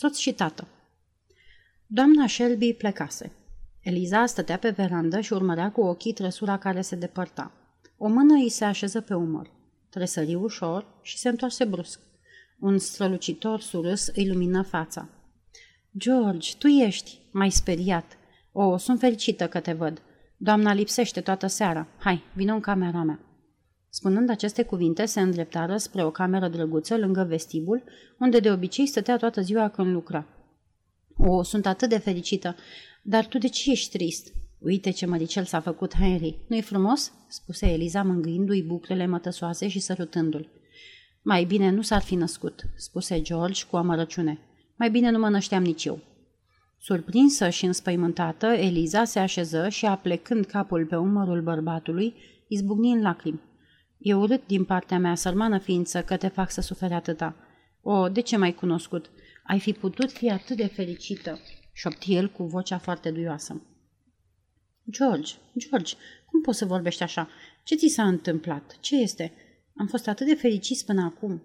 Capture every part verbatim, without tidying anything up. soț și tată. Doamna Shelby plecase. Eliza stătea pe verandă și urmărea cu ochii trăsura care se depărta. O mână îi se așeză pe umăr. Tresări ușor și se întoarse brusc. Un strălucitor surâs îi lumină fața. George, tu ești, mai speriat. O, sunt fericită că te văd. Doamna lipsește toată seara. Hai, vină în camera mea. Spunând aceste cuvinte, se îndreptară spre o cameră drăguță lângă vestibul, unde de obicei stătea toată ziua când lucra. O, sunt atât de fericită, dar tu de ce ești trist? Uite ce măricel s-a făcut Henry. Nu-i frumos?" spuse Eliza, mângâindu-i buclele mătăsoase și sărutându-l. Mai bine nu s-ar fi născut," spuse George cu amărăciune. Mai bine nu mă nășteam nici eu." Surprinsă și înspăimântată, Eliza se așeză și, aplecând capul pe umărul bărbatului, izbucni în lacrimi. E urât din partea mea, sărmană ființă, că te fac să suferi atâta. O, de ce m-ai cunoscut? Ai fi putut fi atât de fericită!" șopti el cu vocea foarte duioasă. George, George, cum poți să vorbești așa? Ce ți s-a întâmplat? Ce este? Am fost atât de fericiți până acum."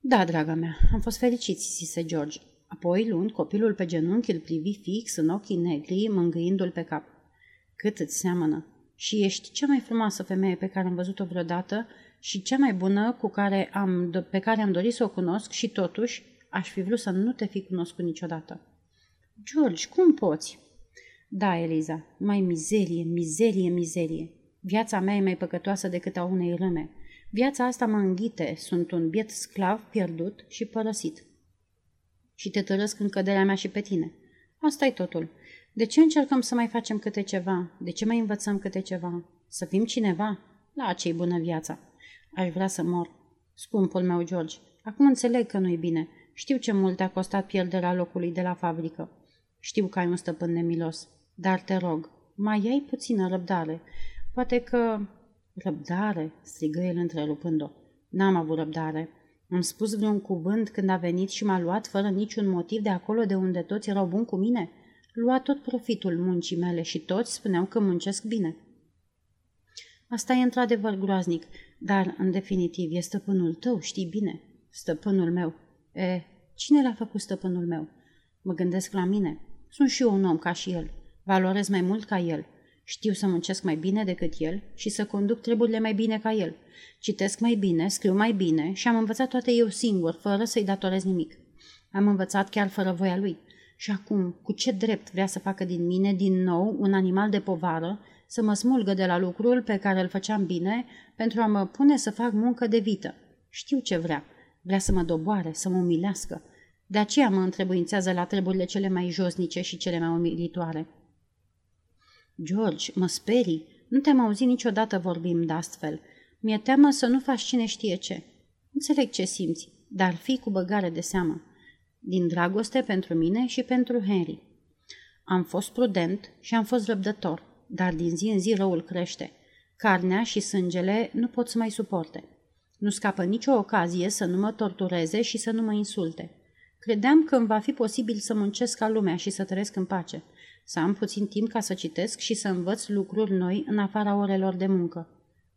Da, draga mea, am fost fericiți," zise George. Apoi, luând copilul pe genunchi, îl privi fix în ochii negri, mângâindu-l pe cap. Cât îți seamănă! Și ești cea mai frumoasă femeie pe care am văzut-o vreodată și cea mai bună cu care am, pe care am dorit să o cunosc și totuși aș fi vrut să nu te fi cunoscut niciodată." George, cum poți?" Da, Eliza, mai mizerie, mizerie, mizerie. Viața mea e mai păcătoasă decât a unei râme. Viața asta mă înghite, sunt un biet sclav pierdut și părăsit. Și te tărăsc în căderea mea și pe tine. Asta-i totul. De ce încercăm să mai facem câte ceva? De ce mai învățăm câte ceva? Să fim cineva? Da, ce-i bună viața. Aș vrea să mor. Scumpul meu, George, acum înțeleg că nu-i bine. Știu ce mult te-a costat pierderea locului de la fabrică. Știu că ai un stăpân nemilos. Dar te rog, mai ai puțină răbdare. Poate că... Răbdare, strigă el întrerupând-o. N-am avut răbdare. Am spus vreun cuvânt când a venit și m-a luat fără niciun motiv de acolo de unde toți erau buni cu mine. Lua tot profitul muncii mele și toți spuneau că muncesc bine. Asta e într-adevăr groaznic, dar, în definitiv, e stăpânul tău, știi bine. Stăpânul meu. E, cine l-a făcut stăpânul meu? Mă gândesc la mine. Sunt și eu un om ca și el. Valorez mai mult ca el. Știu să muncesc mai bine decât el și să conduc treburile mai bine ca el. Citesc mai bine, scriu mai bine și am învățat toate eu singur, fără să-i datorez nimic. Am învățat chiar fără voia lui. Și acum, cu ce drept vrea să facă din mine, din nou, un animal de povară, să mă smulgă de la lucrul pe care îl făceam bine pentru a mă pune să fac muncă de vită? Știu ce vrea. Vrea să mă doboare, să mă umilească. De aceea mă întrebuințează la treburile cele mai josnice și cele mai umilitoare. George, mă sperii. Nu te-am auzit niciodată vorbind de astfel. Mi-e teamă să nu faci cine știe ce. Înțeleg ce simți, dar fii cu băgare de seamă. Din dragoste pentru mine și pentru Henry. Am fost prudent și am fost răbdător, dar din zi în zi răul crește. Carnea și sângele nu pot să mai suporte. Nu scapă nicio ocazie să nu mă tortureze și să nu mă insulte. Credeam că îmi va fi posibil să muncesc ca lumea și să trăiesc în pace, să am puțin timp ca să citesc și să învăț lucruri noi în afara orelor de muncă.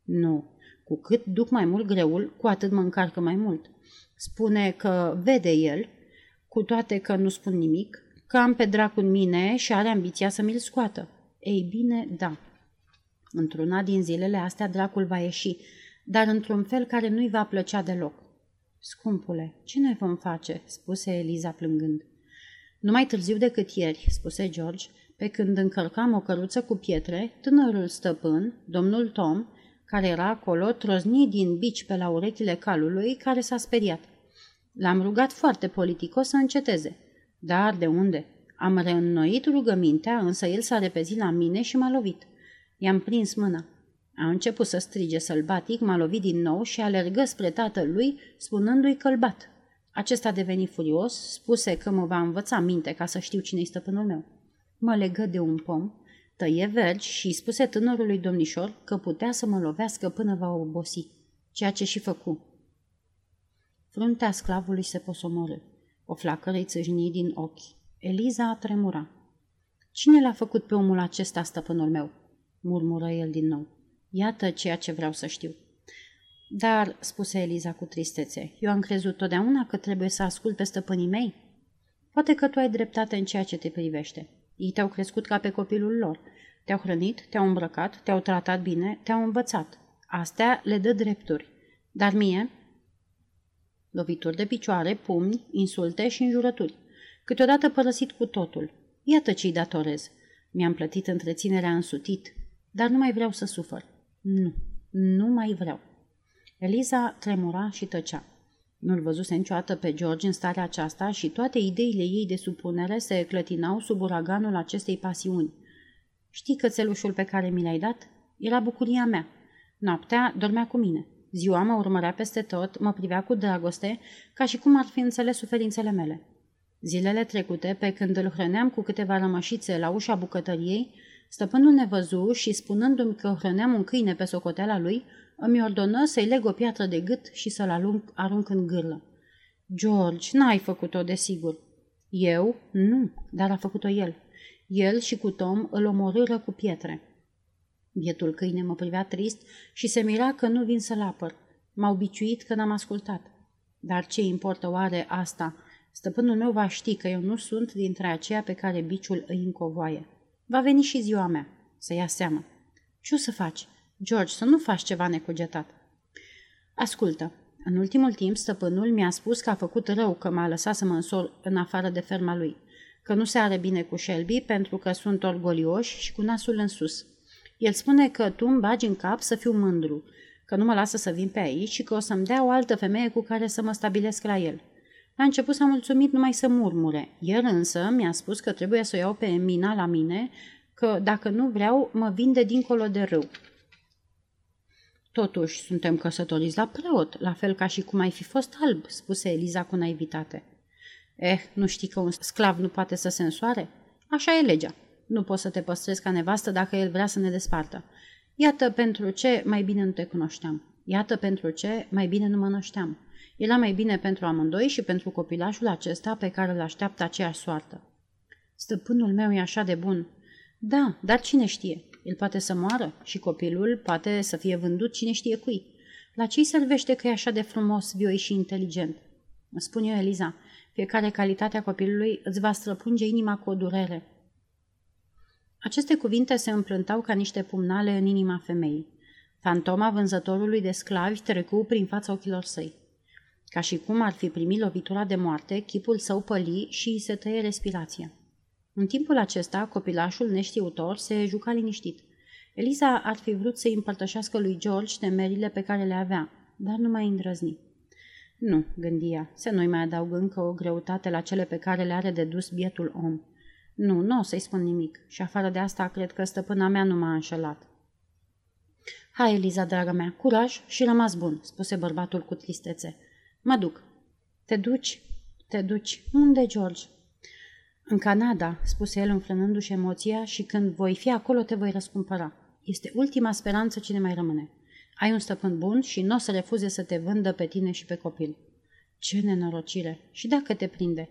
Nu, cu cât duc mai mult greul, cu atât mă încarcă mai mult. Spune că vede el, cu toate că nu spun nimic, că am pe dracu în mine și are ambiția să mi-l scoată. Ei bine, da. Într-una din zilele astea dracul va ieși, dar într-un fel care nu-i va plăcea deloc. Scumpule, ce ne vom face?" spuse Eliza plângând. Nu mai târziu decât ieri," spuse George, pe când încărcam o căruță cu pietre, tânărul stăpân, domnul Tom, care era acolo, trozni din bici pe la urechile calului, care s-a speriat. L-am rugat foarte politicos să înceteze. Dar de unde? Am reînnoit rugămintea, însă el s-a repezit la mine și m-a lovit. I-am prins mâna. A început să strige sălbatic, m-a lovit din nou și alergă spre tatălui, spunându-i că-l bat. Acesta deveni furios, spuse că mă va învăța minte ca să știu cine-i stăpânul meu. Mă legă de un pom, tăie vergi și spuse tânărului domnișor că putea să mă lovească până va obosi, ceea ce și făcu. Fruntea sclavului se posomorâ. O flacără îi țâșni din ochi. Eliza a tremura. Cine l-a făcut pe omul acesta stăpânul meu?" murmură el din nou. Iată ceea ce vreau să știu. Dar, spuse Eliza cu tristețe, eu am crezut totdeauna că trebuie să ascult pe stăpânii mei. Poate că tu ai dreptate în ceea ce te privește. Ei te-au crescut ca pe copilul lor. Te-au hrănit, te-au îmbrăcat, te-au tratat bine, te-au învățat. Astea le dă drepturi. Dar mie... Lovituri de picioare, pumni, insulte și înjurături. Câteodată părăsit cu totul. Iată ce-i datorez. Mi-am plătit întreținerea însutit, dar nu mai vreau să sufăr. Nu, nu mai vreau. Eliza tremura și tăcea. Nu-l văzuse niciodată pe George în starea aceasta și toate ideile ei de supunere se clătinau sub uraganul acestei pasiuni. Știi cățelușul pe care mi l-ai dat? Era bucuria mea. Noaptea dormea cu mine. Ziua mă urmărea peste tot, mă privea cu dragoste, ca și cum ar fi înțeles suferințele mele. Zilele trecute, pe când îl hrăneam cu câteva rămășițe la ușa bucătăriei, stăpânul ne văzu și, spunându-mi că hrăneam un câine pe socoteala lui, îmi ordonă să-i leg o piatră de gât și să-l arunc în gârlă. George, n-ai făcut-o, desigur. Eu? Nu, dar a făcut-o el. El și cu Tom îl omorâră cu pietre. Bietul câine mă privea trist și se mira că nu vin să-l apăr. M-au biciuit că n-am ascultat. Dar ce importă oare asta? Stăpânul meu va ști că eu nu sunt dintre aceia pe care biciul îi încovoaie. Va veni și ziua mea, să ia seama. Ce o să faci? George, să nu faci ceva necugetat. Ascultă, în ultimul timp stăpânul mi-a spus că a făcut rău că m-a lăsat să mă însor în afară de ferma lui, că nu se are bine cu Shelby pentru că sunt orgolioși și cu nasul în sus. El spune că tu îmi bagi în cap să fiu mândru, că nu mă lasă să vin pe aici și că o să-mi dea o altă femeie cu care să mă stabilesc la el. La început s-a mulțumit numai să murmure, iar însă mi-a spus că trebuie să o iau pe Mina la mine, că dacă nu vreau, mă vinde dincolo de râu. Totuși, suntem căsătoriți la preot, la fel ca și cum ai fi fost alb, spuse Eliza cu naivitate. Eh, nu știi că un sclav nu poate să se însoare? Așa e legea. Nu poți să te păstrezi ca nevastă dacă el vrea să ne despartă. Iată pentru ce mai bine nu te cunoșteam. Iată pentru ce mai bine nu mă nășteam. Era mai bine pentru amândoi și pentru copilașul acesta pe care îl așteaptă aceeași soartă. Stăpânul meu e așa de bun. Da, dar cine știe? El poate să moară și copilul poate să fie vândut cine știe cui. La ce-i servește că e așa de frumos, vioi și inteligent? Mă spun eu, Eliza, fiecare calitate a copilului îți va străpunge inima cu o durere. Aceste cuvinte se împlântau ca niște pumnale în inima femeii. Fantoma vânzătorului de sclavi trecu prin fața ochilor săi. Ca și cum ar fi primit lovitura de moarte, chipul său păli și îi se tăie respirația. În timpul acesta, copilașul neștiutor se juca liniștit. Eliza ar fi vrut să-i împărtășească lui George temerile pe care le avea, dar nu mai îndrăzni. Nu, gândia, să nu-i mai adaug încă o greutate la cele pe care le are dedus bietul om. Nu, nu o să-i spun nimic și afară de asta cred că stăpâna mea nu m-a înșelat. Hai, Eliza, dragă mea, curaj și rămas bun, spuse bărbatul cu tristețe. Mă duc. Te duci? Te duci. Unde, George? În Canada, spuse el înfrânându-și emoția și când voi fi acolo te voi răscumpăra. Este ultima speranță cine mai rămâne. Ai un stăpân bun și nu o să refuze să te vândă pe tine și pe copil. Ce nenorocire! Și dacă te prinde?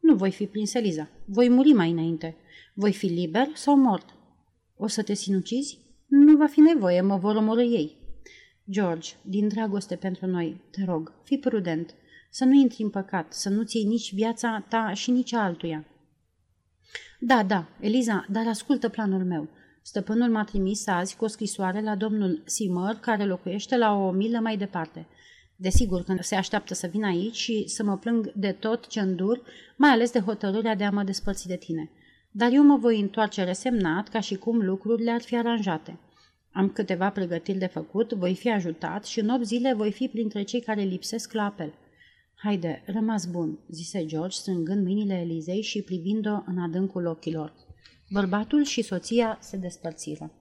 Nu voi fi prins, Eliza. Voi muri mai înainte. Voi fi liber sau mort? O să te sinucizi? Nu va fi nevoie, mă vor omorî ei. George, din dragoste pentru noi, te rog, fii prudent, să nu intri în păcat, să nu-ți iei nici viața ta și nici a altuia. Da, da, Eliza, dar ascultă planul meu. Stăpânul m-a trimis azi cu o scrisoare la domnul Simăr, care locuiește la o milă mai departe. Desigur că se așteaptă să vin aici și să mă plâng de tot ce îndur, mai ales de hotărârea de a mă despărți de tine. Dar eu mă voi întoarce resemnat, ca și cum lucrurile ar fi aranjate. Am câteva pregătiri de făcut, voi fi ajutat și în opt zile voi fi printre cei care lipsesc la apel. Haide, rămas bun, zise George, strângând mâinile Elizei și privind-o în adâncul ochilor. Bărbatul și soția se despărțiră.